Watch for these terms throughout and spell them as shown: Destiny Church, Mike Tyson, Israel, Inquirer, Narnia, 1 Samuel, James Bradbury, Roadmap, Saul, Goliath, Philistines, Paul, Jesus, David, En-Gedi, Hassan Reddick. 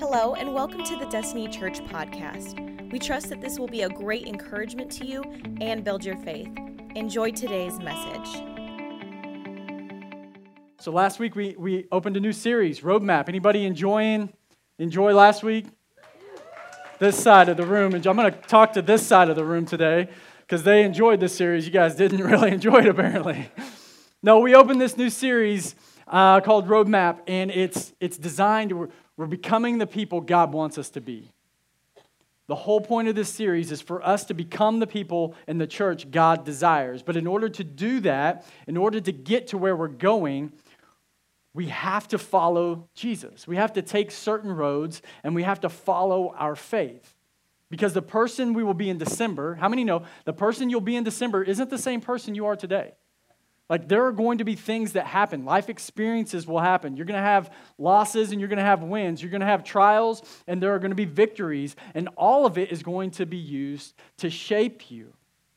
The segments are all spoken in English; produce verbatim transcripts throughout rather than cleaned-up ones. Hello, and welcome to the Destiny Church podcast. We trust that this will be a great encouragement to you and build your faith. Enjoy today's message. So last week we, we opened a new series, Roadmap. Anybody enjoying, enjoy last week? This side of the room, and I'm going to talk to this side of the room today because they enjoyed this series. You guys didn't really enjoy it apparently. No, we opened this new series uh, called Roadmap, and it's it's designed to... We're becoming the people God wants us to be. The whole point of this series is for us to become the people in the church God desires. But in order to do that, in order to get to where we're going, we have to follow Jesus. We have to take certain roads, and we have to follow our faith. Because the person we will be in December, how many know the person you'll be in December isn't the same person you are today? Like, there are going to be things that happen. Life experiences will happen. You're going to have losses and you're going to have wins. You're going to have trials and there are going to be victories. And all of it is going to be used to shape you.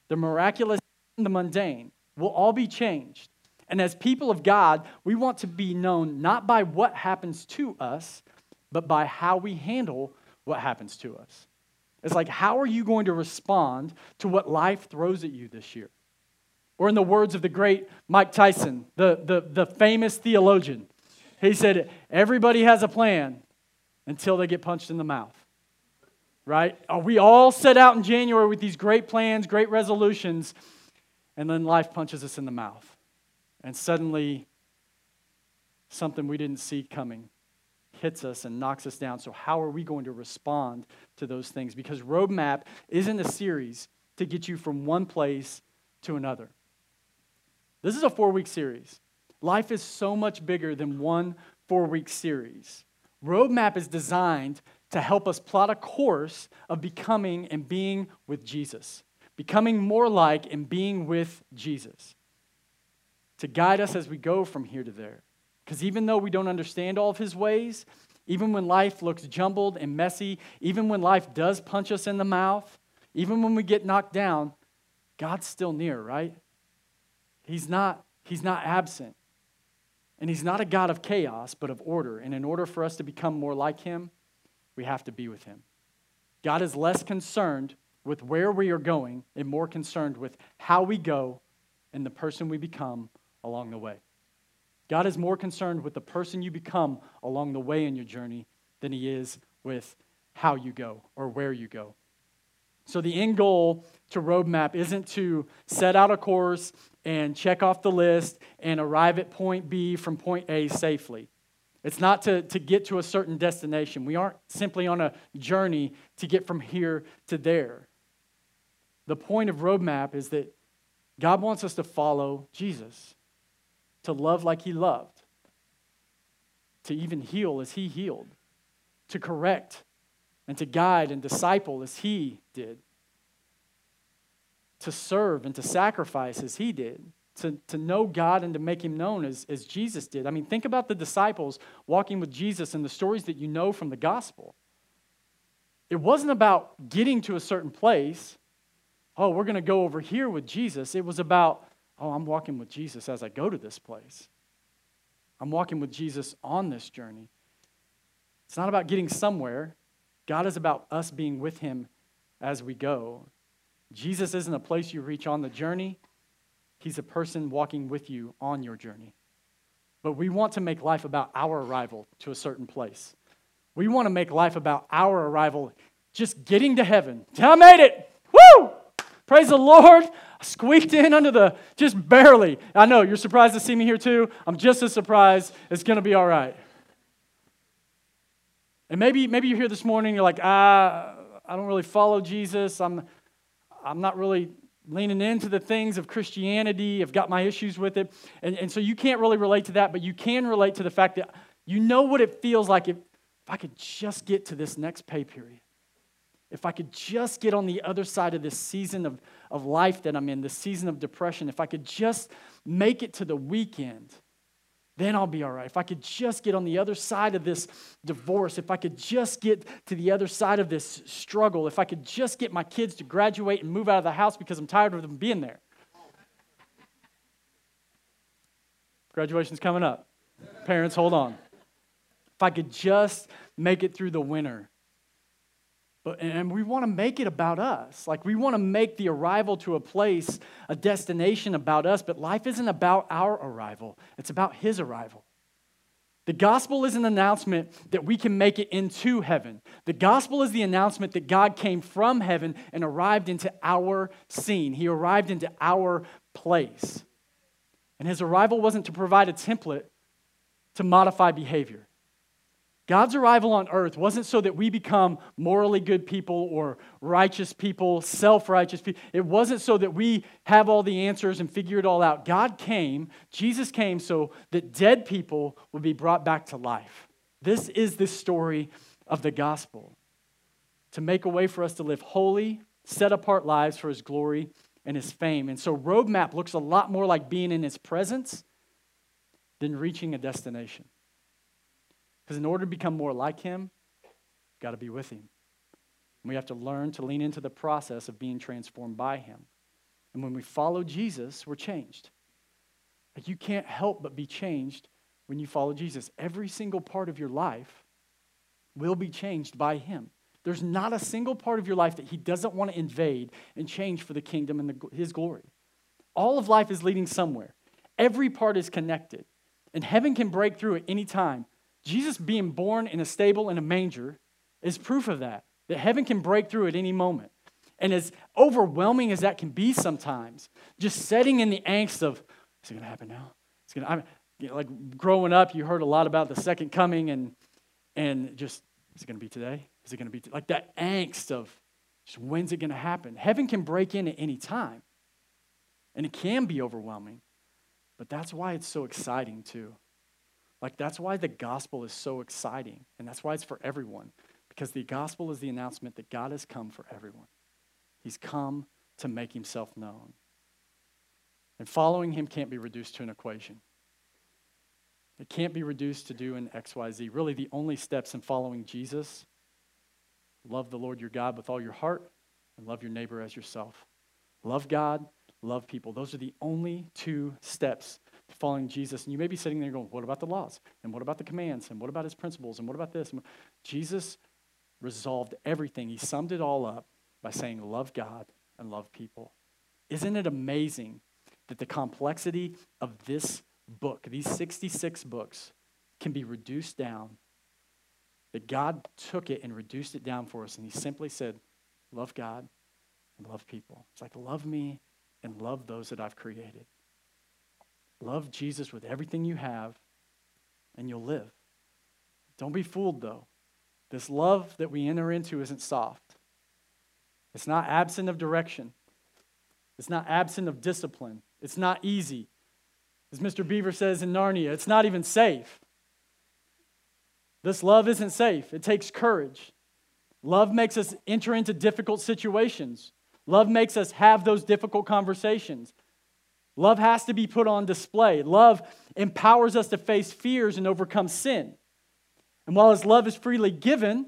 The miraculous and the mundane will all be changed. And as people of God, we want to be known not by what happens to us, but by how we handle what happens to us. It's like, how are you going to respond to what life throws at you this year? Or in the words of the great Mike Tyson, the, the, the famous theologian, he said, everybody has a plan until they get punched in the mouth, right? We all set out in January with these great plans, great resolutions, and then life punches us in the mouth. And suddenly, something we didn't see coming hits us and knocks us down. So how are we going to respond to those things? Because Roadmap isn't a series to get you from one place to another. This is a four-week series. Life is so much bigger than one four-week series. Roadmap is designed to help us plot a course of becoming and being with Jesus, becoming more like and being with Jesus, to guide us as we go from here to there. Because even though we don't understand all of his ways, even when life looks jumbled and messy, even when life does punch us in the mouth, even when we get knocked down, God's still near, right? He's not, he's not absent. And he's not a God of chaos, but of order. And in order for us to become more like him, we have to be with him. God is less concerned with where we are going and more concerned with how we go and the person we become along the way. God is more concerned with the person you become along the way in your journey than he is with how you go or where you go. So the end goal to Roadmap isn't to set out a course and check off the list and arrive at point B from point A safely. It's not to, to get to a certain destination. We aren't simply on a journey to get from here to there. The point of Roadmap is that God wants us to follow Jesus, to love like he loved, to even heal as he healed, to correct and to guide and disciple as he did, to serve and to sacrifice as he did, to, to know God and to make him known as, as Jesus did. I mean, think about the disciples walking with Jesus and the stories that you know from the gospel. It wasn't about getting to a certain place. Oh, we're going to go over here with Jesus. It was about, oh, I'm walking with Jesus as I go to this place. I'm walking with Jesus on this journey. It's not about getting somewhere. God is about us being with him as we go. Jesus isn't a place you reach on the journey. He's a person walking with you on your journey. But we want to make life about our arrival to a certain place. We want to make life about our arrival, just getting to heaven. I made it. Woo! Praise the Lord. I squeaked in under the, just barely. I know, you're surprised to see me here too. I'm just as surprised. It's going to be all right. And maybe maybe you're here this morning, you're like, ah, I don't really follow Jesus. I'm, I'm not really leaning into the things of Christianity. I've got my issues with it. And, and so you can't really relate to that, but you can relate to the fact that you know what it feels like if, if I could just get to this next pay period. If I could just get on the other side of this season of, of life that I'm in, this season of depression, if I could just make it to the weekend, then I'll be all right. If I could just get on the other side of this divorce, if I could just get to the other side of this struggle, if I could just get my kids to graduate and move out of the house because I'm tired of them being there. Graduation's coming up. Parents, hold on. If I could just make it through the winter. But, and we want to make it about us. Like, we want to make the arrival to a place, a destination, about us. But life isn't about our arrival. It's about his arrival. The gospel is an announcement that we can make it into heaven. The gospel is the announcement that God came from heaven and arrived into our scene. He arrived into our place. And his arrival wasn't to provide a template to modify behavior. God's arrival on earth wasn't so that we become morally good people or righteous people, self-righteous people. It wasn't so that we have all the answers and figure it all out. God came, Jesus came, so that dead people would be brought back to life. This is the story of the gospel, to make a way for us to live holy, set-apart lives for his glory and his fame. And so Roadmap looks a lot more like being in his presence than reaching a destination. Because in order to become more like him, you've got to be with him. And we have to learn to lean into the process of being transformed by him. And when we follow Jesus, we're changed. Like, you can't help but be changed when you follow Jesus. Every single part of your life will be changed by him. There's not a single part of your life that he doesn't want to invade and change for the kingdom and the, his glory. All of life is leading somewhere. Every part is connected. And heaven can break through at any time. Jesus being born in a stable in a manger is proof of that, that heaven can break through at any moment. And as overwhelming as that can be sometimes, just setting in the angst of, is it going to happen now? It's going to, I'm, you know, like growing up, you heard a lot about the second coming and and just, is it going to be today? Is it going to be, t-? like that angst of, just when's it going to happen? Heaven can break in at any time, and it can be overwhelming, but that's why it's so exciting too. Like, that's why the gospel is so exciting, and that's why it's for everyone, because the gospel is the announcement that God has come for everyone. He's come to make himself known. And following him can't be reduced to an equation. It can't be reduced to doing X, Y, Z. Really, the only steps in following Jesus: love the Lord your God with all your heart, and love your neighbor as yourself. Love God, love people. Those are the only two steps following Jesus. And you may be sitting there going, what about the laws? And what about the commands? And what about his principles? And what about this? Jesus resolved everything. He summed it all up by saying, love God and love people. Isn't it amazing that the complexity of this book, these sixty-six books, can be reduced down, that God took it and reduced it down for us, and he simply said, love God and love people. It's like, love me and love those that I've created. Love Jesus with everything you have, and you'll live. Don't be fooled, though. This love that we enter into isn't soft. It's not absent of direction. It's not absent of discipline. It's not easy. As Mister Beaver says in Narnia, it's not even safe. This love isn't safe. It takes courage. Love makes us enter into difficult situations. Love makes us have those difficult conversations. Love has to be put on display. Love empowers us to face fears and overcome sin. And while his love is freely given,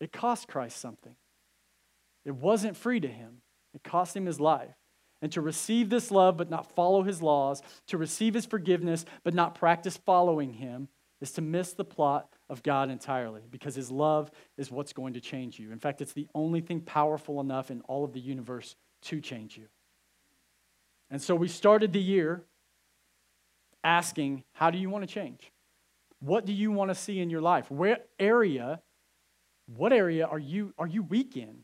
it cost Christ something. It wasn't free to him. It cost him his life. And to receive this love but not follow his laws, to receive his forgiveness but not practice following him, is to miss the plot of God entirely, because his love is what's going to change you. In fact, it's the only thing powerful enough in all of the universe to change you. And so we started the year asking, how do you want to change? What do you want to see in your life? Where area, what area are you, are you weak in?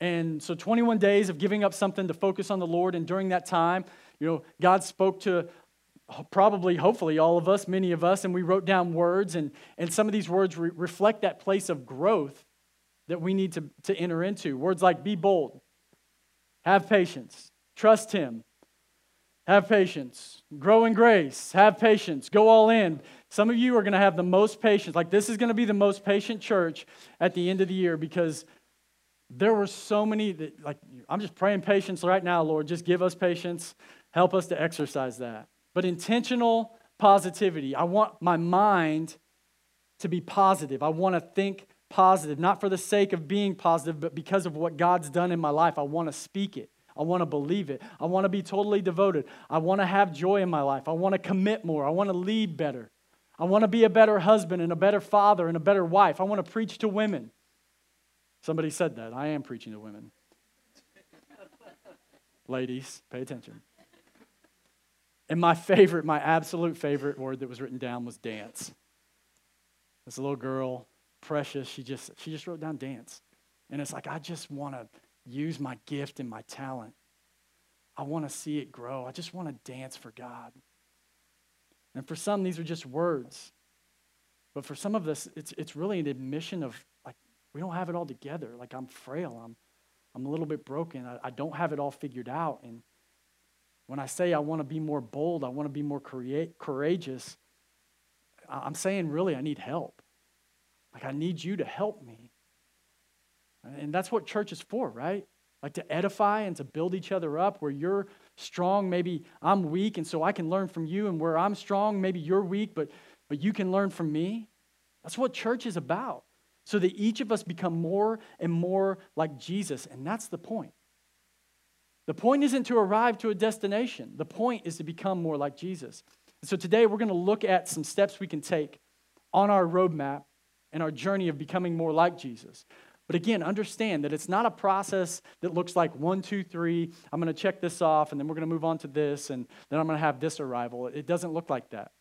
And so twenty-one days of giving up something to focus on the Lord. And during that time, you know, God spoke to probably, hopefully, all of us, many of us, and we wrote down words. And, and some of these words re- reflect that place of growth that we need to, to enter into. Words like be bold, have patience, trust him, have patience, grow in grace, have patience, go all in. Some of you are going to have the most patience. Like, this is going to be the most patient church at the end of the year, because there were so many that, like, I'm just praying patience right now, Lord. Just give us patience. Help us to exercise that. But intentional positivity. I want my mind to be positive. I want to think positive, not for the sake of being positive, but because of what God's done in my life. I want to speak it. I want to believe it. I want to be totally devoted. I want to have joy in my life. I want to commit more. I want to lead better. I want to be a better husband and a better father and a better wife. I want to preach to women. Somebody said that. I am preaching to women. Ladies, pay attention. And my favorite, my absolute favorite word that was written down was dance. This little girl, precious, she just she just wrote down dance. And it's like, I just want to use my gift and my talent. I want to see it grow. I just want to dance for God. And for some, these are just words. But for some of us, it's it's really an admission of, like, we don't have it all together. Like, I'm frail. I'm, I'm a little bit broken. I, I don't have it all figured out. And when I say I want to be more bold, I want to be more create, courageous, I'm saying really I need help. Like, I need you to help me. And that's what church is for, right? Like, to edify and to build each other up, where you're strong, maybe I'm weak, and so I can learn from you, and where I'm strong, maybe you're weak, but, but you can learn from me. That's what church is about, so that each of us become more and more like Jesus, and that's the point. The point isn't to arrive to a destination. The point is to become more like Jesus. And so today we're going to look at some steps we can take on our roadmap and our journey of becoming more like Jesus. But again, understand that it's not a process that looks like one, two, three, I'm going to check this off, and then we're going to move on to this, and then I'm going to have this arrival. It doesn't look like that.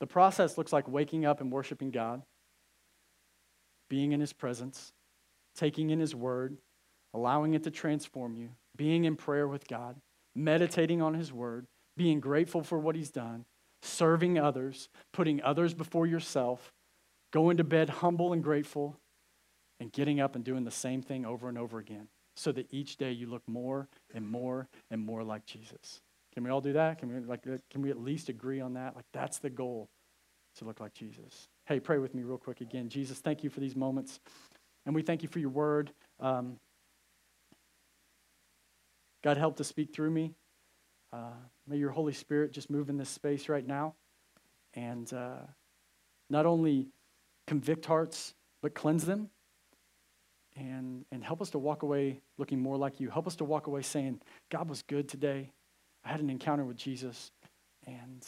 The process looks like waking up and worshiping God, being in His presence, taking in His word, allowing it to transform you, being in prayer with God, meditating on His word, being grateful for what He's done, serving others, putting others before yourself, going to bed humble and grateful, and getting up and doing the same thing over and over again, so that each day you look more and more and more like Jesus. Can we all do that? Can we, like, can we at least agree on that? Like, that's the goal, to look like Jesus. Hey, pray with me real quick again. Jesus, thank you for these moments, and we thank you for your word. Um, God, help to speak through me. Uh, may your Holy Spirit just move in this space right now, and uh, not only convict hearts, but cleanse them. And, and help us to walk away looking more like you. Help us to walk away saying, God was good today. I had an encounter with Jesus, and,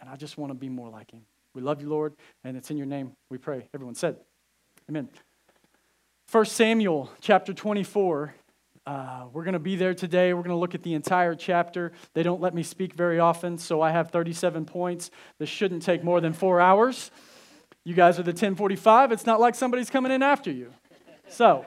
and I just want to be more like Him. We love you, Lord, and it's in your name we pray. Everyone said, amen. First Samuel chapter twenty-four. Uh, we're going to be there today. We're going to look at the entire chapter. They don't let me speak very often, so I have thirty-seven points. This shouldn't take more than four hours. You guys are the ten forty-five. It's not like somebody's coming in after you. So,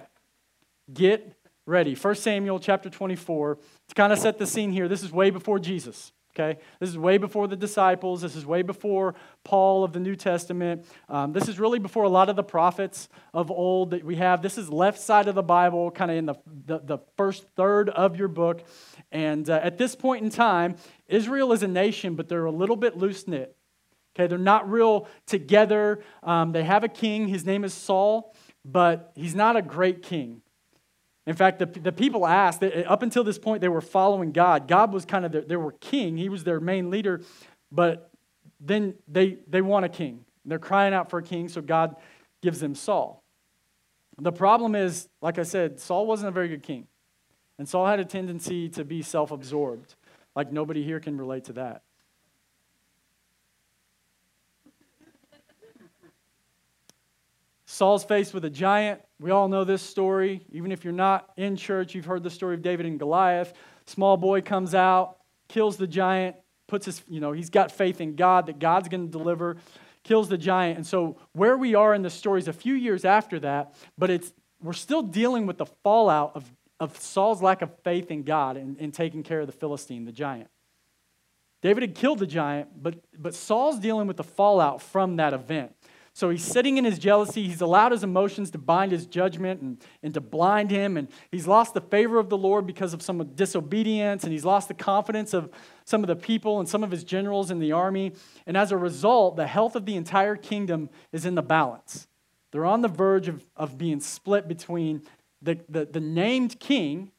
get ready. First Samuel chapter twenty-four, to kind of set the scene here, this is way before Jesus, okay? This is way before the disciples. This is way before Paul of the New Testament. Um, this is really before a lot of the prophets of old that we have. This is left side of the Bible, kind of in the, the, the first third of your book. And uh, at this point in time, Israel is a nation, but they're a little bit loose-knit, okay? They're not real together. Um, they have a king. His name is Saul. But he's not a great king. In fact, the, the people asked, up until this point, they were following God. God was kind of their, they were king. He was their main leader. But then they, they want a king. They're crying out for a king, so God gives them Saul. The problem is, like I said, Saul wasn't a very good king. And Saul had a tendency to be self-absorbed. Like, nobody here can relate to that. Saul's faced with a giant. We all know this story. Even if you're not in church, you've heard the story of David and Goliath. Small boy comes out, kills the giant, puts his, you know, he's got faith in God that God's going to deliver, kills the giant. And so where we are in the story is a few years after that, but it's we're still dealing with the fallout of, of Saul's lack of faith in God and, and taking care of the Philistine, the giant. David had killed the giant, but but Saul's dealing with the fallout from that event. So he's sitting in his jealousy. He's allowed his emotions to bind his judgment and, and to blind him. And he's lost the favor of the Lord because of some disobedience. And he's lost the confidence of some of the people and some of his generals in the army. And as a result, the health of the entire kingdom is in the balance. They're on the verge of, of being split between the, the, the named king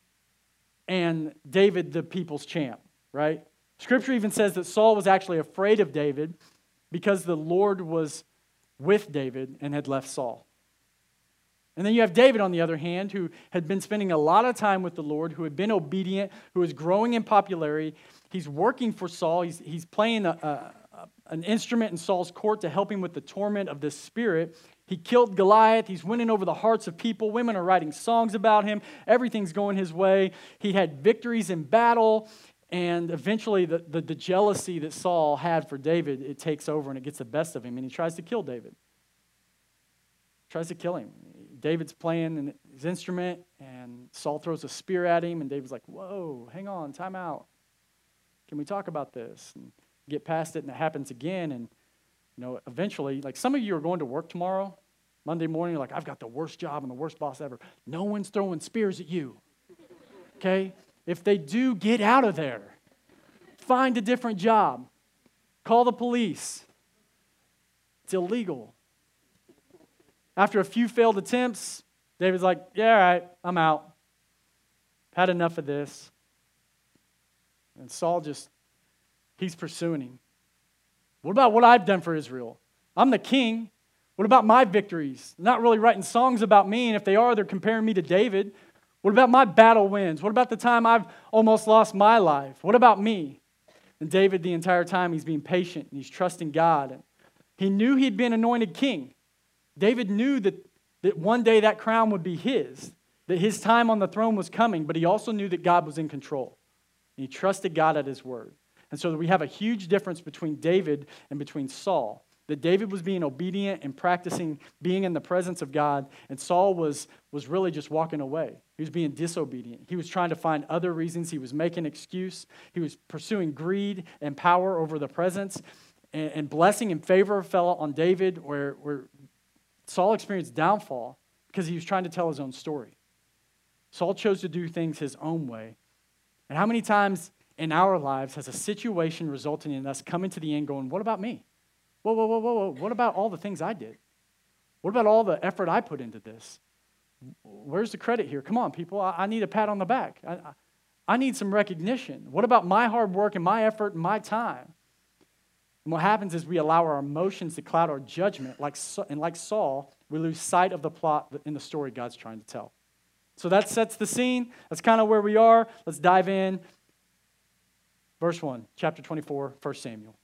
and David, the people's champ, right? Scripture even says that Saul was actually afraid of David because the Lord was with David and had left Saul. And then you have David, on the other hand, who had been spending a lot of time with the Lord, who had been obedient, who was growing in popularity. He's working for Saul. He's, he's playing a, a, an instrument in Saul's court to help him with the torment of this spirit. He killed Goliath. He's winning over the hearts of people. Women are writing songs about him. Everything's going his way. He had victories in battle. And eventually the, the, the jealousy that Saul had for David, it takes over and it gets the best of him. And he tries to kill David. He tries to kill him. David's playing his instrument and Saul throws a spear at him. And David's like, whoa, hang on, time out. Can we talk about this? And get past it, and it happens again. And you know, eventually, like some of you are going to work tomorrow, Monday morning, you're like, I've got the worst job and the worst boss ever. No one's throwing spears at you, okay? If they do, get out of there. Find a different job. Call the police. It's illegal. After a few failed attempts, David's like, yeah, all right, I'm out. Had enough of this. And Saul just, he's pursuing him. What about what I've done for Israel? I'm the king. What about my victories? They're not really writing songs about me, and if they are, they're comparing me to David. What about my battle wins? What about the time I've almost lost my life? What about me? And David, the entire time, he's being patient, and he's trusting God. And he knew he'd been anointed king. David knew that, that one day that crown would be his, that his time on the throne was coming, but he also knew that God was in control. And he trusted God at his word. And so we have a huge difference between David and between Saul. That David was being obedient and practicing being in the presence of God, and Saul was, was really just walking away. He was being disobedient. He was trying to find other reasons. He was making excuse. He was pursuing greed and power over the presence, and, and blessing and favor fell on David, where, where Saul experienced downfall because he was trying to tell his own story. Saul chose to do things his own way. And how many times in our lives has a situation resulting in us coming to the end going, what about me? Whoa, whoa, whoa, whoa, whoa. What about all the things I did? What about all the effort I put into this? Where's the credit here? Come on, people. I, I need a pat on the back. I, I need some recognition. What about my hard work and my effort and my time? And what happens is we allow our emotions to cloud our judgment. Like, and like Saul, we lose sight of the plot in the story God's trying to tell. So that sets the scene. That's kind of where we are. Let's dive in. Verse one, chapter twenty-four, First Samuel.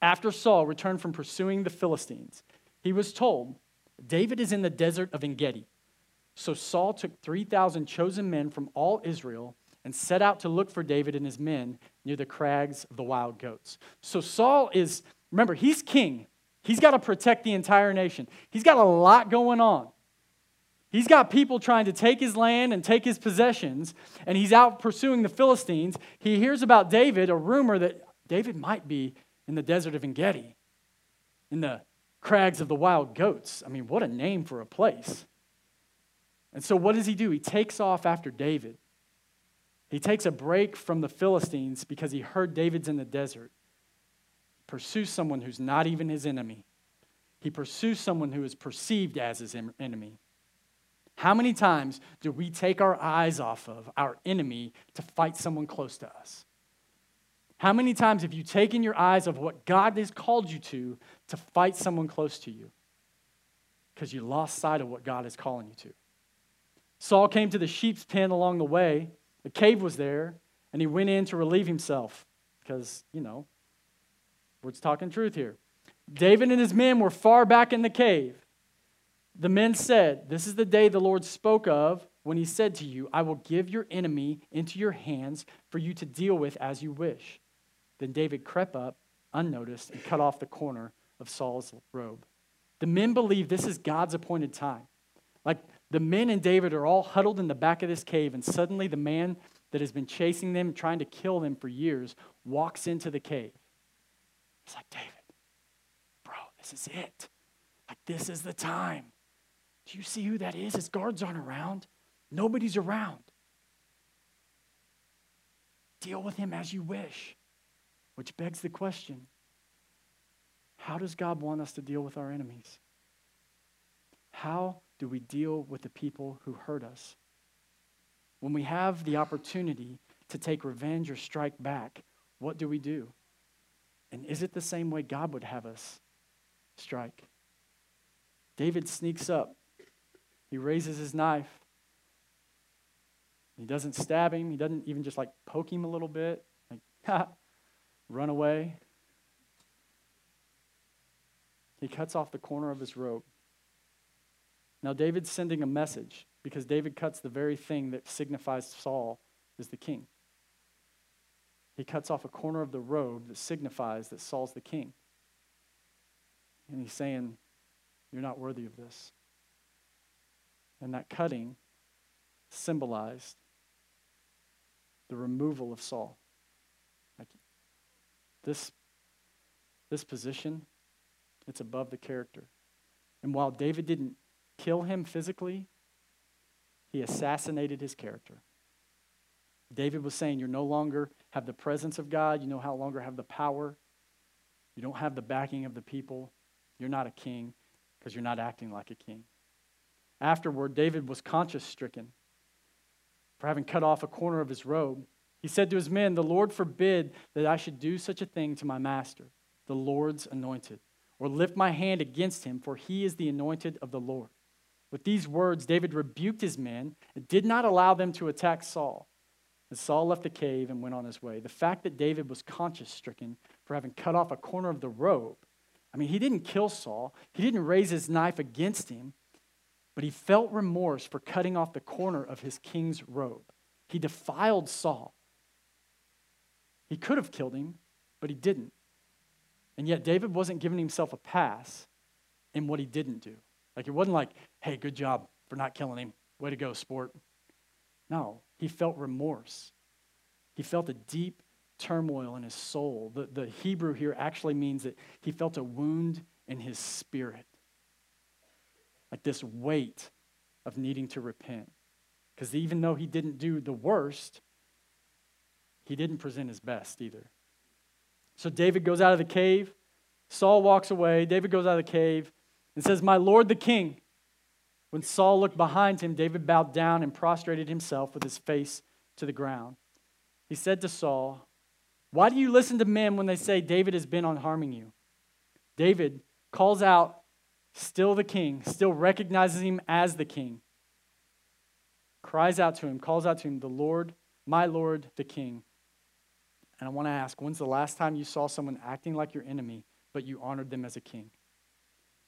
After Saul returned from pursuing the Philistines, he was told, David is in the desert of En-Gedi. So Saul took three thousand chosen men from all Israel and set out to look for David and his men near the crags of the wild goats. So Saul is, remember, he's king. He's got to protect the entire nation. He's got a lot going on. He's got people trying to take his land and take his possessions, and he's out pursuing the Philistines. He hears about David, a rumor that David might be in the desert of En-Gedi, in the crags of the wild goats. I mean, what a name for a place. And so what does he do? He takes off after David. He takes a break from the Philistines because he heard David's in the desert. Pursues someone who's not even his enemy. He pursues someone who is perceived as his enemy. How many times do we take our eyes off of our enemy to fight someone close to us? How many times have you taken your eyes off what God has called you to to fight someone close to you? Because you lost sight of what God is calling you to. Saul came to the sheep's pen along the way. The cave was there, and he went in to relieve himself because, you know, we're just talking truth here. David and his men were far back in the cave. The men said, this is the day the Lord spoke of when he said to you, I will give your enemy into your hands for you to deal with as you wish. Then David crept up unnoticed and cut off the corner of Saul's robe. The men believe this is God's appointed time. Like the men and David are all huddled in the back of this cave, and suddenly the man that has been chasing them, trying to kill them for years, walks into the cave. It's like, David, bro, this is it. Like this is the time. Do you see who that is? His guards aren't around. Nobody's around. Deal with him as you wish, which begs the question, how does God want us to deal with our enemies? How do we deal with the people who hurt us? When we have the opportunity to take revenge or strike back, what do we do? And is it the same way God would have us strike? David sneaks up. He raises his knife. He doesn't stab him. He doesn't even just like poke him a little bit. Like, ha, run away. He cuts off the corner of his robe. Now David's sending a message because David cuts the very thing that signifies Saul is the king. He cuts off a corner of the robe that signifies that Saul's the king. And he's saying, you're not worthy of this. And that cutting symbolized the removal of Saul. Like this, this position, it's above the character. And while David didn't kill him physically, he assassinated his character. David was saying, you no longer have the presence of God. You no longer have the power. You don't have the backing of the people. You're not a king because you're not acting like a king. Afterward, David was conscience stricken for having cut off a corner of his robe. He said to his men, the Lord forbid that I should do such a thing to my master, the Lord's anointed, or lift my hand against him, for he is the anointed of the Lord. With these words, David rebuked his men and did not allow them to attack Saul. And Saul left the cave and went on his way. The fact that David was conscience stricken for having cut off a corner of the robe, I mean, he didn't kill Saul. He didn't raise his knife against him, but he felt remorse for cutting off the corner of his king's robe. He defiled Saul. He could have killed him, but he didn't. And yet David wasn't giving himself a pass in what he didn't do. Like, it wasn't like, hey, good job for not killing him. Way to go, sport. No, he felt remorse. He felt a deep turmoil in his soul. The, the Hebrew here actually means that he felt a wound in his spirit. Like this weight of needing to repent. Because even though he didn't do the worst, he didn't present his best either. So David goes out of the cave. Saul walks away. David goes out of the cave and says, my Lord the king. When Saul looked behind him, David bowed down and prostrated himself with his face to the ground. He said to Saul, why do you listen to men when they say David has been on harming you? David calls out, still the king, still recognizes him as the king. Cries out to him, calls out to him, the Lord, my Lord, the king. And I want to ask, when's the last time you saw someone acting like your enemy, but you honored them as a king?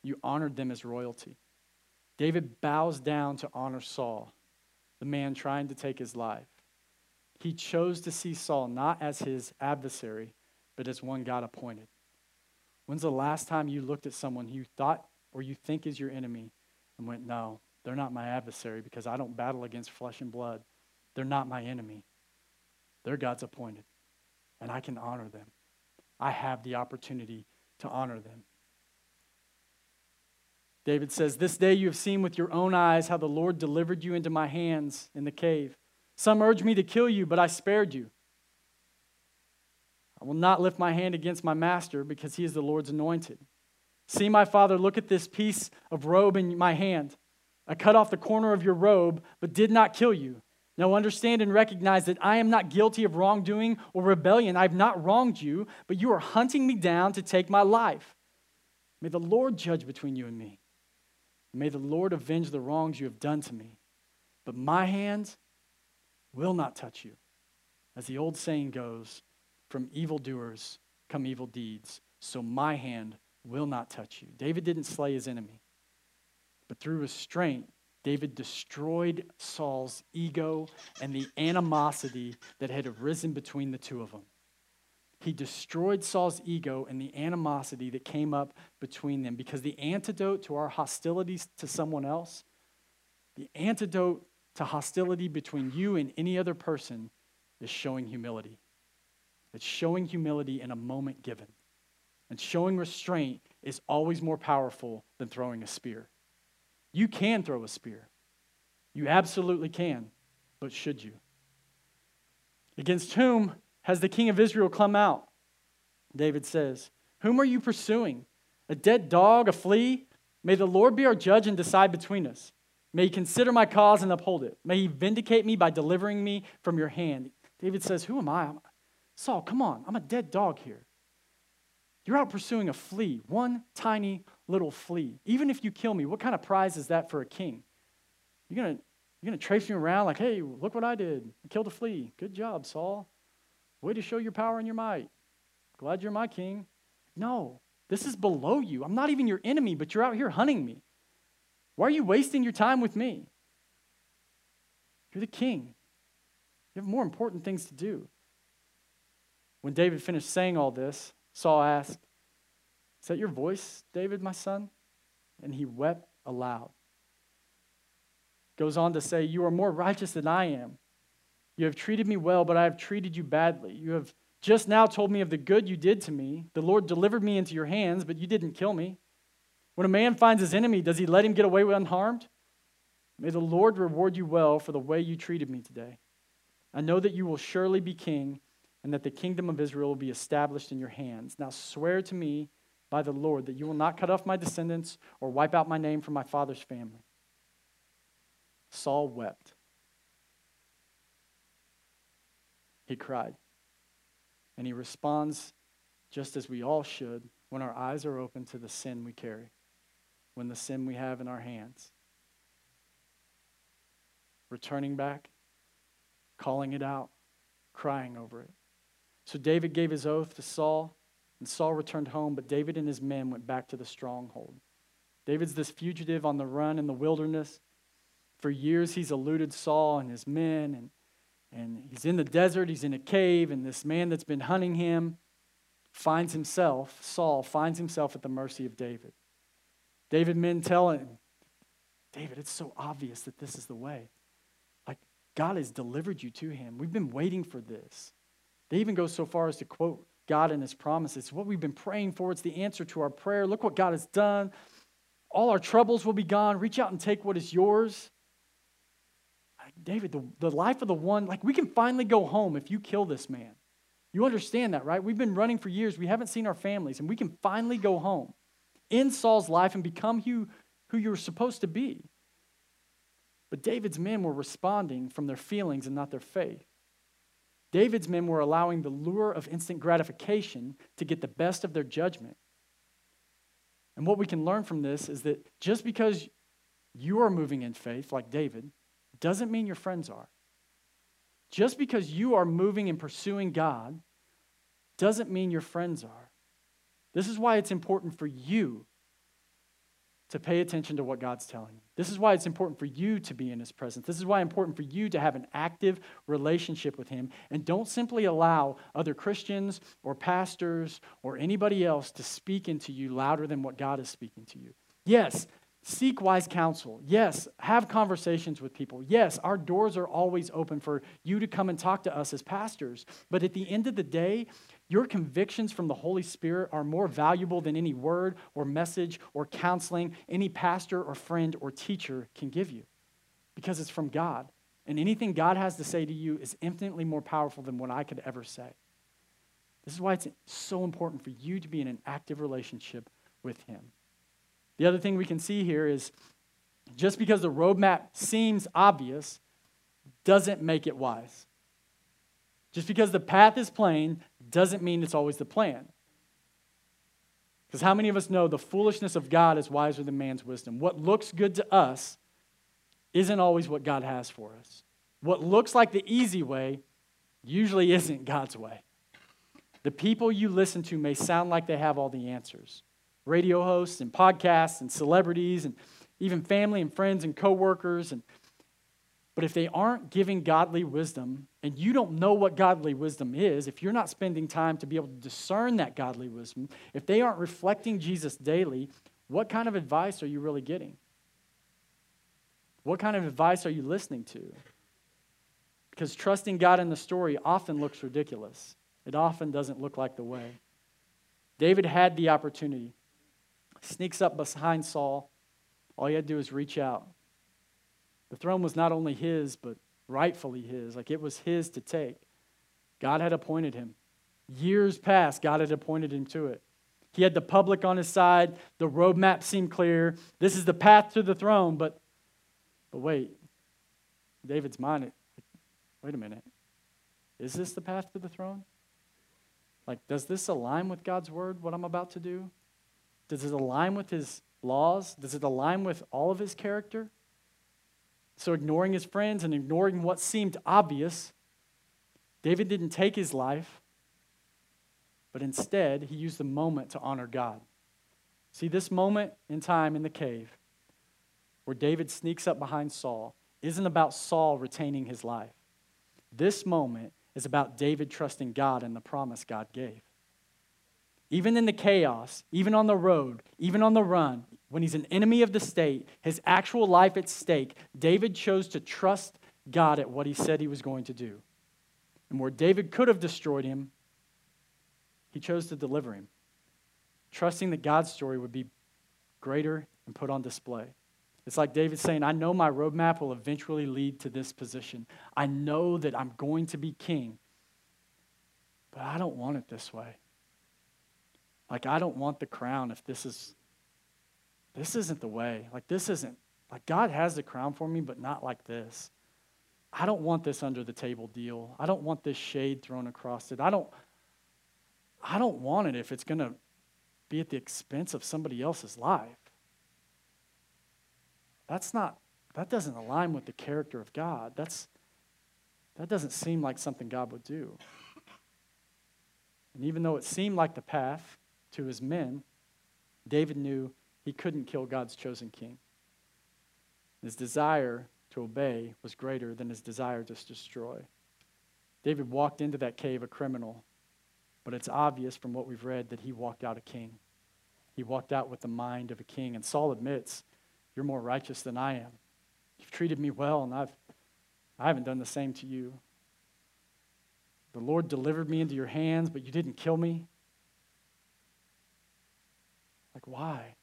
You honored them as royalty. David bows down to honor Saul, the man trying to take his life. He chose to see Saul not as his adversary, but as one God appointed. When's the last time you looked at someone you thought or you think is your enemy and went, no, they're not my adversary because I don't battle against flesh and blood. They're not my enemy. They're God's appointed. And I can honor them. I have the opportunity to honor them. David says, this day you have seen with your own eyes how the Lord delivered you into my hands in the cave. Some urged me to kill you, but I spared you. I will not lift my hand against my master because he is the Lord's anointed. See, my father, look at this piece of robe in my hand. I cut off the corner of your robe, but did not kill you. Now understand and recognize that I am not guilty of wrongdoing or rebellion. I have not wronged you, but you are hunting me down to take my life. May the Lord judge between you and me. May the Lord avenge the wrongs you have done to me. But my hands will not touch you. As the old saying goes, from evildoers come evil deeds, so my hand will not touch you. David didn't slay his enemy, but through restraint, David destroyed Saul's ego and the animosity that had arisen between the two of them. He destroyed Saul's ego and the animosity that came up between them, because the antidote to our hostilities to someone else, the antidote to hostility between you and any other person is showing humility. It's showing humility in a moment given. And showing restraint is always more powerful than throwing a spear. You can throw a spear. You absolutely can, but should you? Against whom has the king of Israel come out? David says, whom are you pursuing? A dead dog, a flea? May the Lord be our judge and decide between us. May he consider my cause and uphold it. May he vindicate me by delivering me from your hand. David says, who am I? I'm, Saul, come on, I'm a dead dog here. You're out pursuing a flea, one tiny little flea. Even if you kill me, what kind of prize is that for a king? You're gonna, you're gonna traipse me around like, hey, look what I did. I killed a flea. Good job, Saul. Way to show your power and your might. Glad you're my king. No, This is below you. I'm not even your enemy, but you're out here hunting me. Why are you wasting your time with me? You're the king. You have more important things to do. When David finished saying all this, Saul asked, "Is that your voice, David, my son?" And he wept aloud. Goes on to say, "You are more righteous than I am. You have treated me well, but I have treated you badly. You have just now told me of the good you did to me. The Lord delivered me into your hands, but you didn't kill me. When a man finds his enemy, does he let him get away unharmed? May the Lord reward you well for the way you treated me today. I know that you will surely be king and that the kingdom of Israel will be established in your hands. Now swear to me by the Lord that you will not cut off my descendants or wipe out my name from my father's family." Saul wept. He cried. And he responds just as we all should when our eyes are open to the sin we carry, when the sin we have in our hands. Returning back, calling it out, crying over it. So David gave his oath to Saul, and Saul returned home, but David and his men went back to the stronghold. David's this fugitive on the run in the wilderness. For years he's eluded Saul and his men, and And he's in the desert, he's in a cave, and this man that's been hunting him finds himself, Saul finds himself at the mercy of David. David men tell him, "David, it's so obvious that this is the way. Like, God has delivered you to him. We've been waiting for this." They even go so far as to quote God and his promises. It's what we've been praying for. It's the answer to our prayer. Look what God has done. All our troubles will be gone. Reach out and take what is yours. David, the, the life of the one, like we can finally go home if you kill this man. You understand that, right? We've been running for years. We haven't seen our families, and we can finally go home in Saul's life and become who, who you were supposed to be. But David's men were responding from their feelings and not their faith. David's men were allowing the lure of instant gratification to get the best of their judgment. And what we can learn from this is that just because you are moving in faith, like David, doesn't mean your friends are. Just because you are moving and pursuing God doesn't mean your friends are. This is why it's important for you to pay attention to what God's telling you. This is why it's important for you to be in his presence. This is why it's important for you to have an active relationship with him. And don't simply allow other Christians or pastors or anybody else to speak into you louder than what God is speaking to you. Yes, seek wise counsel. Yes, have conversations with people. Yes, our doors are always open for you to come and talk to us as pastors. But at the end of the day, your convictions from the Holy Spirit are more valuable than any word or message or counseling any pastor or friend or teacher can give you, because it's from God. And anything God has to say to you is infinitely more powerful than what I could ever say. This is why it's so important for you to be in an active relationship with him. The other thing we can see here is just because the roadmap seems obvious doesn't make it wise. Just because the path is plain doesn't mean it's always the plan. Because how many of us know the foolishness of God is wiser than man's wisdom? What looks good to us isn't always what God has for us. What looks like the easy way usually isn't God's way. The people you listen to may sound like they have all the answers. Radio hosts and podcasts and celebrities and even family and friends and coworkers. And, but if they aren't giving godly wisdom, and you don't know what godly wisdom is, if you're not spending time to be able to discern that godly wisdom, if they aren't reflecting Jesus daily, what kind of advice are you really getting? What kind of advice are you listening to? Because trusting God in the story often looks ridiculous. It often doesn't look like the way. David had the opportunity. Sneaks up behind Saul. All he had to do was reach out. The throne was not only his, but rightfully his. Like, it was his to take. God had appointed him. Years past, God had appointed him to it. He had the public on his side. The roadmap seemed clear. This is the path to the throne, but, but wait. David's mind, it, wait a minute. Is this the path to the throne? Like, does this align with God's word, what I'm about to do? Does it align with his laws? Does it align with all of his character? So ignoring his friends and ignoring what seemed obvious, David didn't take his life, but instead he used the moment to honor God. See, this moment in time in the cave where David sneaks up behind Saul isn't about Saul retaining his life. This moment is about David trusting God and the promise God gave. Even in the chaos, even on the road, even on the run, when he's an enemy of the state, his actual life at stake, David chose to trust God at what he said he was going to do. And where David could have destroyed him, he chose to deliver him, trusting that God's story would be greater and put on display. It's like David saying, I know my roadmap will eventually lead to this position. I know that I'm going to be king, but I don't want it this way. Like, I don't want the crown if this is, this isn't the way. Like, this isn't, like, God has the crown for me, but not like this. I don't want this under the table deal. I don't want this shade thrown across it. I don't, I don't want it if it's going to be at the expense of somebody else's life. That's not, that doesn't align with the character of God. That's, that doesn't seem like something God would do. And even though it seemed like the path to his men, David knew he couldn't kill God's chosen king. His desire to obey was greater than his desire to destroy. David walked into that cave a criminal, but it's obvious from what we've read that he walked out a king. He walked out with the mind of a king, and Saul admits, you're more righteous than I am. You've treated me well, and I've, I haven't done the same to you. The Lord delivered me into your hands, but you didn't kill me. Like, why?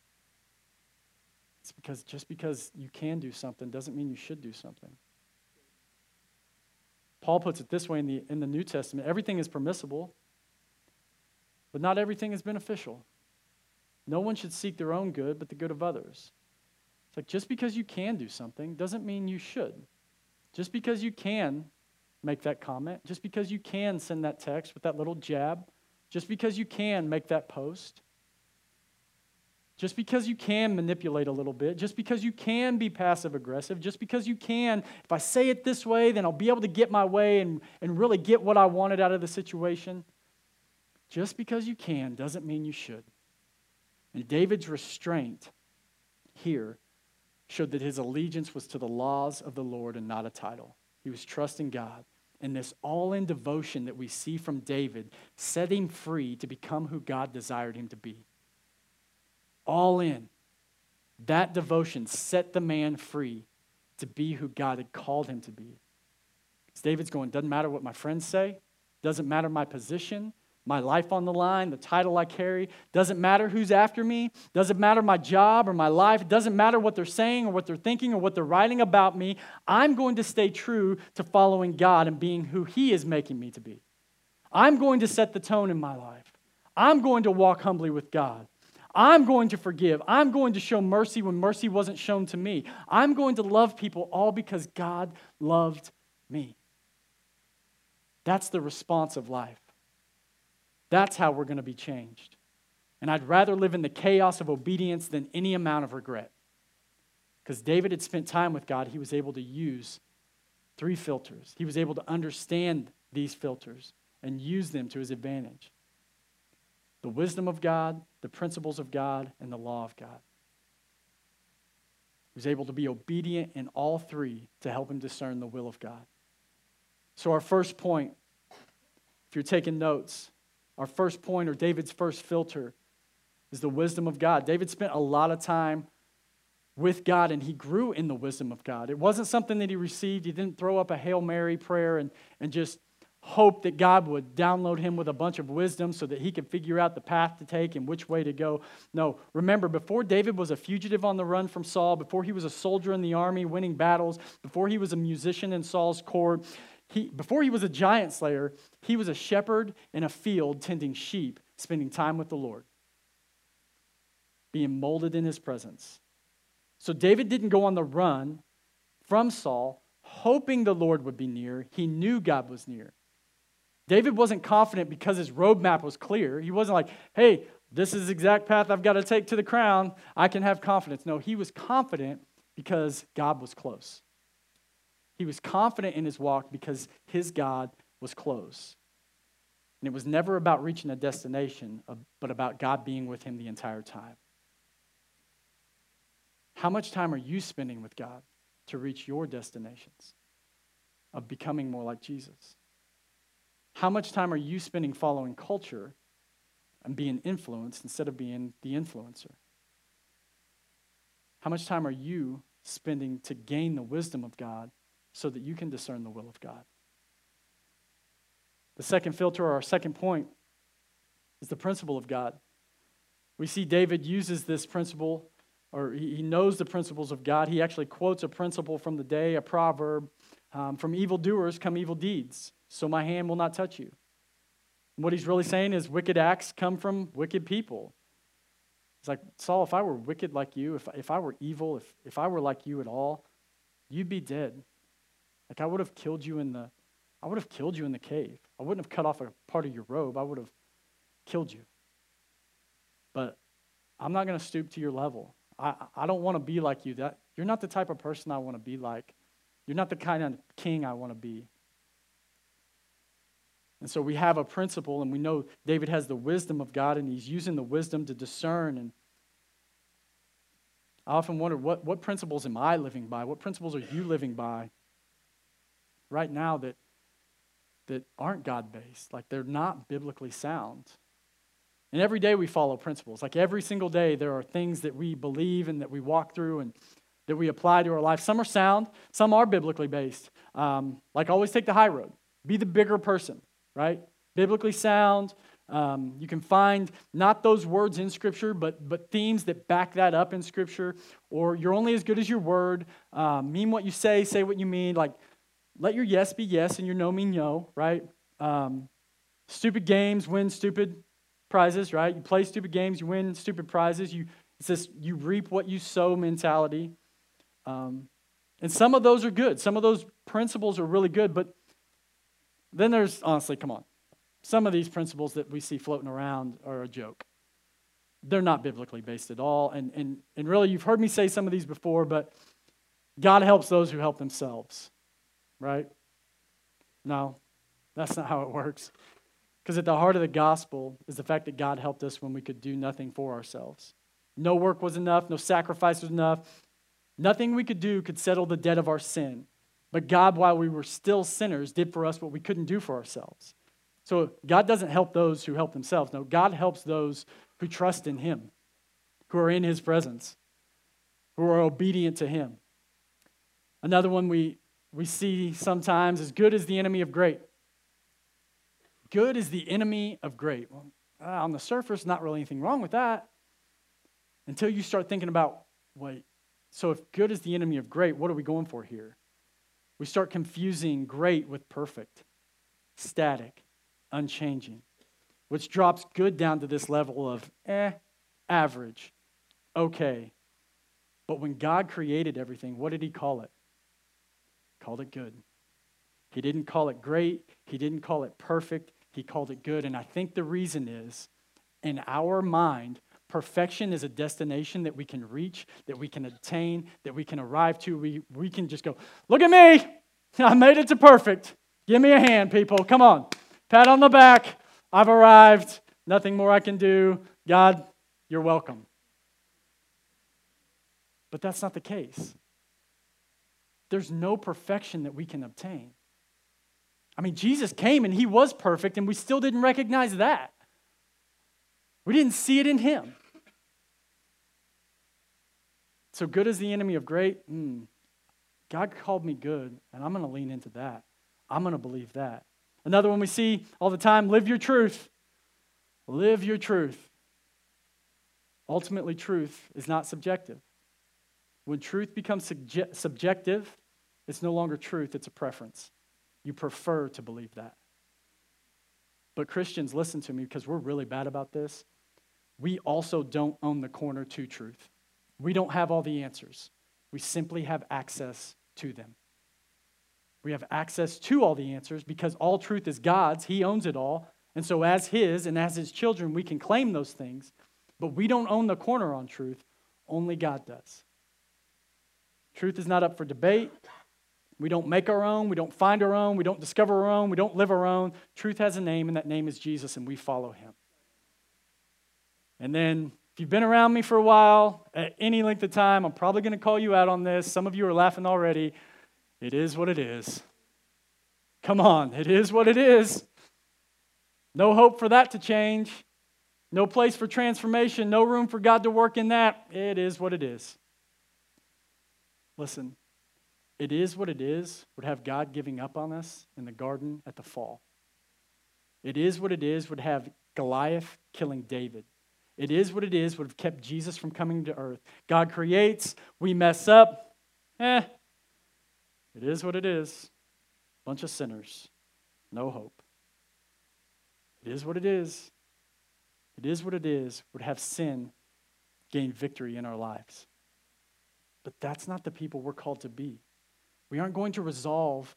It's because just because you can do something doesn't mean you should do something. Paul puts it this way in the, in the New Testament. Everything is permissible, but not everything is beneficial. No one should seek their own good, but the good of others. Like, just because you can do something doesn't mean you should. Just because you can make that comment, just because you can send that text with that little jab, just because you can make that post, just because you can manipulate a little bit, just because you can be passive-aggressive, just because you can, if I say it this way, then I'll be able to get my way and, and really get what I wanted out of the situation. Just because you can doesn't mean you should. And David's restraint here showed that his allegiance was to the laws of the Lord and not a title. He was trusting God. And this all-in devotion that we see from David set him free to become who God desired him to be. All in. That devotion set the man free to be who God had called him to be. Because David's going, doesn't matter what my friends say. Doesn't matter my position. My life on the line, the title I carry, doesn't matter who's after me, doesn't matter my job or my life, it doesn't matter what they're saying or what they're thinking or what they're writing about me. I'm going to stay true to following God and being who He is making me to be. I'm going to set the tone in my life. I'm going to walk humbly with God. I'm going to forgive. I'm going to show mercy when mercy wasn't shown to me. I'm going to love people all because God loved me. That's the response of life. That's how we're going to be changed. And I'd rather live in the chaos of obedience than any amount of regret. Because David had spent time with God, he was able to use three filters. He was able to understand these filters and use them to his advantage. The wisdom of God, the principles of God, and the law of God. He was able to be obedient in all three to help him discern the will of God. So our first point, if you're taking notes, our first point, or David's first filter, is the wisdom of God. David spent a lot of time with God, and he grew in the wisdom of God. It wasn't something that he received. He didn't throw up a Hail Mary prayer and, and just hope that God would download him with a bunch of wisdom so that he could figure out the path to take and which way to go. No, remember, before David was a fugitive on the run from Saul, before he was a soldier in the army winning battles, before he was a musician in Saul's court, He, before he was a giant slayer, he was a shepherd in a field tending sheep, spending time with the Lord, being molded in his presence. So David didn't go on the run from Saul, hoping the Lord would be near. He knew God was near. David wasn't confident because his roadmap was clear. He wasn't like, hey, this is the exact path I've got to take to the crown. I can have confidence. No, he was confident because God was close. He was confident in his walk because his God was close. And it was never about reaching a destination, but about God being with him the entire time. How much time are you spending with God to reach your destinations of becoming more like Jesus? How much time are you spending following culture and being influenced instead of being the influencer? How much time are you spending to gain the wisdom of God so that you can discern the will of God? The second filter, or our second point, is the principle of God. We see David uses this principle, or he knows the principles of God. He actually quotes a principle from the day, a proverb, um, from evildoers come evil deeds, so my hand will not touch you. And what he's really saying is wicked acts come from wicked people. It's like, Saul, if I were wicked like you, if, if I were evil, if, if I were like you at all, you'd be dead. Like I would have killed you in the, I would have killed you in the cave. I wouldn't have cut off a part of your robe. I would have killed you. But I'm not going to stoop to your level. I, I don't want to be like you. That you're not the type of person I want to be like. You're not the kind of king I want to be. And so we have a principle, and we know David has the wisdom of God, and he's using the wisdom to discern. And I often wonder, what, what principles am I living by? What principles are you living by right now that, that aren't God-based? Like, they're not biblically sound. And every day we follow principles. Like every single day there are things that we believe and that we walk through and that we apply to our life. Some are sound, some are biblically based. Um, like always take the high road. Be the bigger person, right? Biblically sound. Um, you can find not those words in Scripture, but, but themes that back that up in Scripture. Or you're only as good as your word. Uh, mean what you say, say what you mean. Like let your yes be yes and your no mean no, right? Um, stupid games win stupid prizes, right? You play stupid games, you win stupid prizes. You it's this you reap what you sow mentality. Um, and some of those are good. Some of those principles are really good, but then there's, honestly, come on, some of these principles that we see floating around are a joke. They're not biblically based at all. And and and really, you've heard me say some of these before, but God helps those who help themselves, right? No, that's not how it works. Because at the heart of the gospel is the fact that God helped us when we could do nothing for ourselves. No work was enough. No sacrifice was enough. Nothing we could do could settle the debt of our sin. But God, while we were still sinners, did for us what we couldn't do for ourselves. So God doesn't help those who help themselves. No, God helps those who trust in Him, who are in His presence, who are obedient to Him. Another one we, we see sometimes is good is the enemy of great. Good is the enemy of great. Well, uh, on the surface, not really anything wrong with that until you start thinking about, wait, so if good is the enemy of great, what are we going for here? We start confusing great with perfect, static, unchanging, which drops good down to this level of, eh, average, okay. But when God created everything, what did He call it? He called it good. He didn't call it great. He didn't call it perfect. He called it good. And I think the reason is, in our mind, perfection is a destination that we can reach, that we can attain, that we can arrive to. We, we can just go, look at me. I made it to perfect. Give me a hand, people. Come on. Pat on the back. I've arrived. Nothing more I can do. God, you're welcome. But that's not the case. There's no perfection that we can obtain. I mean, Jesus came and He was perfect, and we still didn't recognize that. We didn't see it in Him. So good is the enemy of great. Mm, God called me good, and I'm going to lean into that. I'm going to believe that. Another one we see all the time, live your truth. Live your truth. Ultimately, truth is not subjective. When truth becomes subge- subjective, it's no longer truth, it's a preference. You prefer to believe that. But Christians, listen to me, because we're really bad about this. We also don't own the corner to truth. We don't have all the answers. We simply have access to them. We have access to all the answers because all truth is God's. He owns it all. And so as His and as His children, we can claim those things. But we don't own the corner on truth. Only God does. Truth is not up for debate. We don't make our own. We don't find our own. We don't discover our own. We don't live our own. Truth has a name, and that name is Jesus, and we follow Him. And then If you've been around me for a while, at any length of time, I'm probably going to call you out on this. Some of you are laughing already. It is what it is. Come on, it is what it is. No hope for that to change. No place for transformation. No room for God to work in that. It is what it is. Listen, it is what it is would have God giving up on us in the garden at the fall. It is what it is would have Goliath killing David. It is what it is would have kept Jesus from coming to earth. God creates, we mess up. Eh, it is what it is. Bunch of sinners, no hope. It is what it is. It is what it is would have sin gain victory in our lives. But that's not the people we're called to be. We aren't going to resolve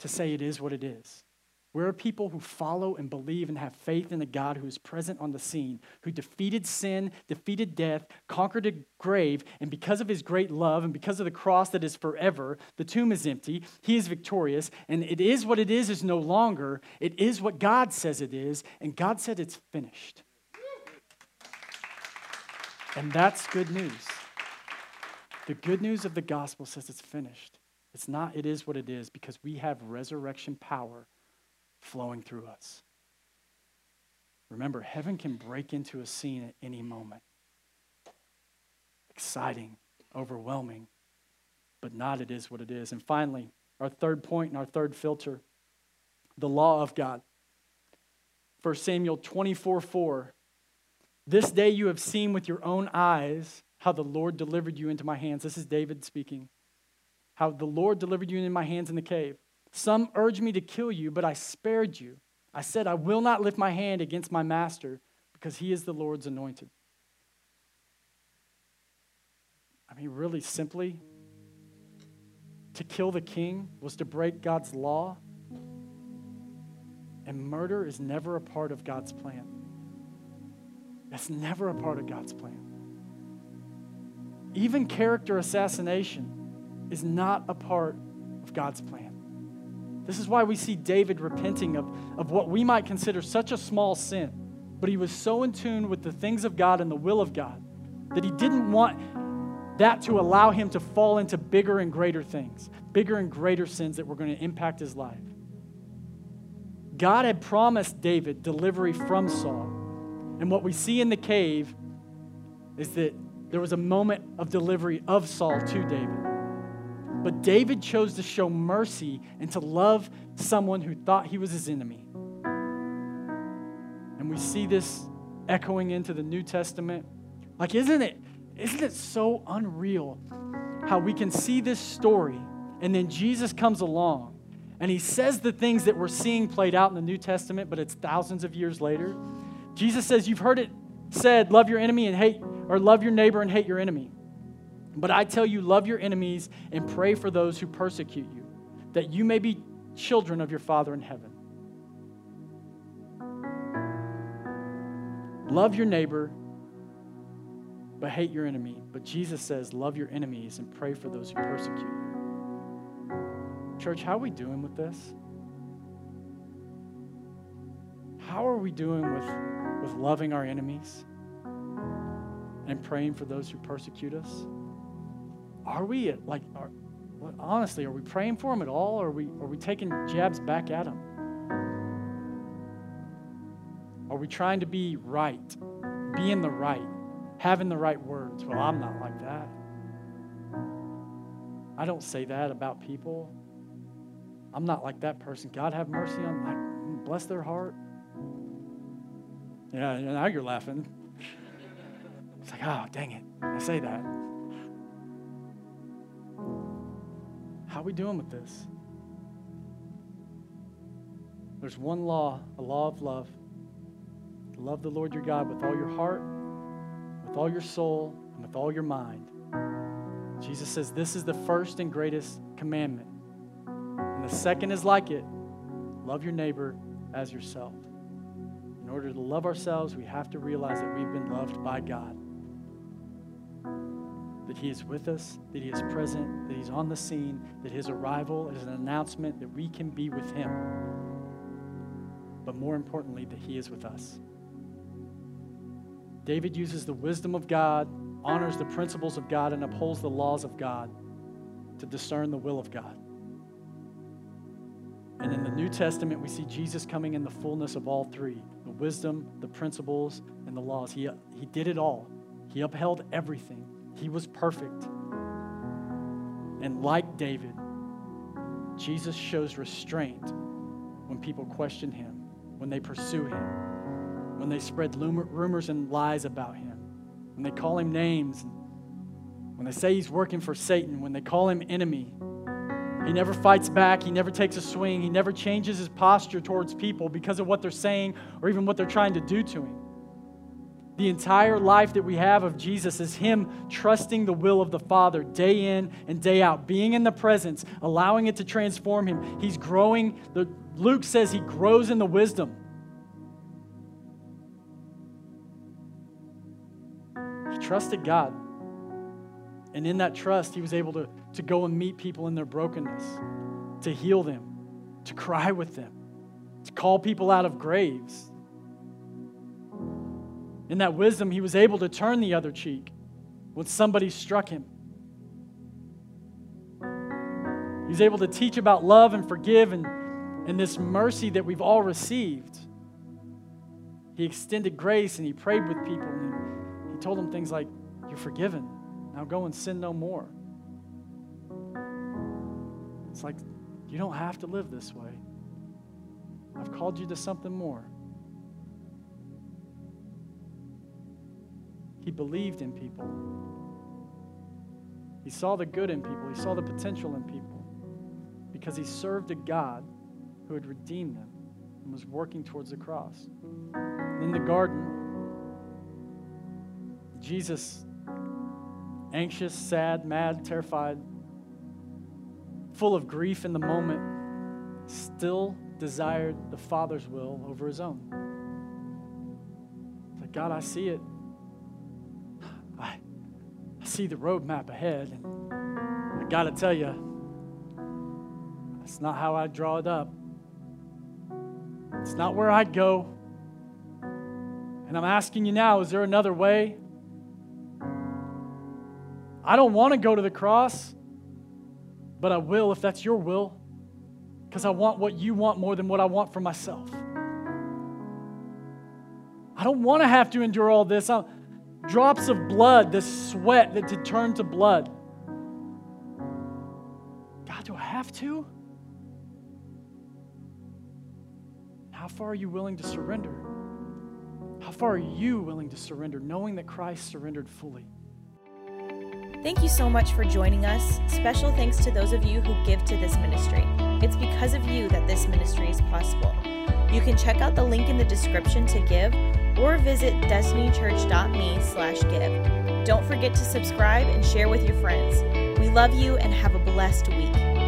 to say it is what it is. We're a people who follow and believe and have faith in a God who is present on the scene, who defeated sin, defeated death, conquered a grave, and because of his great love and because of the cross that is forever, the tomb is empty, he is victorious, and it is what it is is no longer. It is what God says it is, and God said it's finished. And that's good news. The good news of the gospel says it's finished. It's not it is what it is because we have resurrection power flowing through us. Remember, heaven can break into a scene at any moment. Exciting, overwhelming, but not it is what it is. And finally, our third point and our third filter, the law of God. First Samuel twenty-four four, this day you have seen with your own eyes how the Lord delivered you into my hands. This is David speaking. How the Lord delivered you into my hands in the cave. Some urged me to kill you, but I spared you. I said, I will not lift my hand against my master because he is the Lord's anointed. I mean, really simply, to kill the king was to break God's law. And murder is never a part of God's plan. It's never a part of God's plan. Even character assassination is not a part of God's plan. This is why we see David repenting of, of what we might consider such a small sin, but he was so in tune with the things of God and the will of God that he didn't want that to allow him to fall into bigger and greater things, bigger and greater sins that were going to impact his life. God had promised David delivery from Saul, and what we see in the cave is that there was a moment of delivery of Saul to David. But David chose to show mercy and to love someone who thought he was his enemy. And we see this echoing into the New Testament. Like, isn't it, isn't it so unreal how we can see this story and then Jesus comes along and he says the things that we're seeing played out in the New Testament, but it's thousands of years later. Jesus says, you've heard it said, love your enemy and hate Or love your neighbor and hate your enemy. But I tell you, love your enemies and pray for those who persecute you, that you may be children of your Father in heaven. Love your neighbor, but hate your enemy. But Jesus says, love your enemies and pray for those who persecute you. Church, how are we doing with this? How are we doing with, with loving our enemies? And praying for those who persecute us? Are we, at, like, are, honestly, are we praying for them at all? Or are we, are we taking jabs back at them? Are we trying to be right, be in the right, having the right words? Well, I'm not like that. I don't say that about people. I'm not like that person. God have mercy on them. Like, bless their heart. Yeah, now you're laughing. It's like, oh, dang it, I say that. How are we doing with this? There's one law, a law of love. Love the Lord your God with all your heart, with all your soul, and with all your mind. Jesus says this is the first and greatest commandment. And the second is like it. Love your neighbor as yourself. In order to love ourselves, we have to realize that we've been loved by God. That he is with us, that he is present, that he's on the scene, that his arrival is an announcement that we can be with him. But more importantly, that he is with us. David uses the wisdom of God, honors the principles of God, and upholds the laws of God to discern the will of God. And in the New Testament, we see Jesus coming in the fullness of all three, the wisdom, the principles, and the laws. He, he did it all. He upheld everything. He was perfect. And like David, Jesus shows restraint when people question him, when they pursue him, when they spread rumors and lies about him, when they call him names, when they say he's working for Satan, when they call him enemy. He never fights back. He never takes a swing. He never changes his posture towards people because of what they're saying or even what they're trying to do to him. The entire life that we have of Jesus is him trusting the will of the Father day in and day out, being in the presence, allowing it to transform him. He's growing. The, Luke says he grows in the wisdom. He trusted God. And in that trust, he was able to, to go and meet people in their brokenness, to heal them, to cry with them, to call people out of graves. In that wisdom, he was able to turn the other cheek when somebody struck him. He was able to teach about love and forgive and, and this mercy that we've all received. He extended grace and he prayed with people. And he, he told them things like, "You're forgiven. Now go and sin no more." It's like, you don't have to live this way. I've called you to something more. He believed in people. He saw the good in people. He saw the potential in people because he served a God who had redeemed them and was working towards the cross. In the garden, Jesus, anxious, sad, mad, terrified, full of grief in the moment, still desired the Father's will over his own. It's like, God, I see it. I, I see the roadmap ahead. And I got to tell you, it's not how I draw it up. It's not where I'd go. And I'm asking you now, is there another way? I don't want to go to the cross, but I will if that's your will, because I want what you want more than what I want for myself. I don't want to have to endure all this. I'm, drops of blood, the sweat that to turn to blood. God, do I have to? How far are you willing to surrender? How far are you willing to surrender, knowing that Christ surrendered fully? Thank you so much for joining us. Special thanks to those of you who give to this ministry. It's because of you that this ministry is possible. You can check out the link in the description to give or visit destinychurch.me slash give. Don't forget to subscribe and share with your friends. We love you and have a blessed week.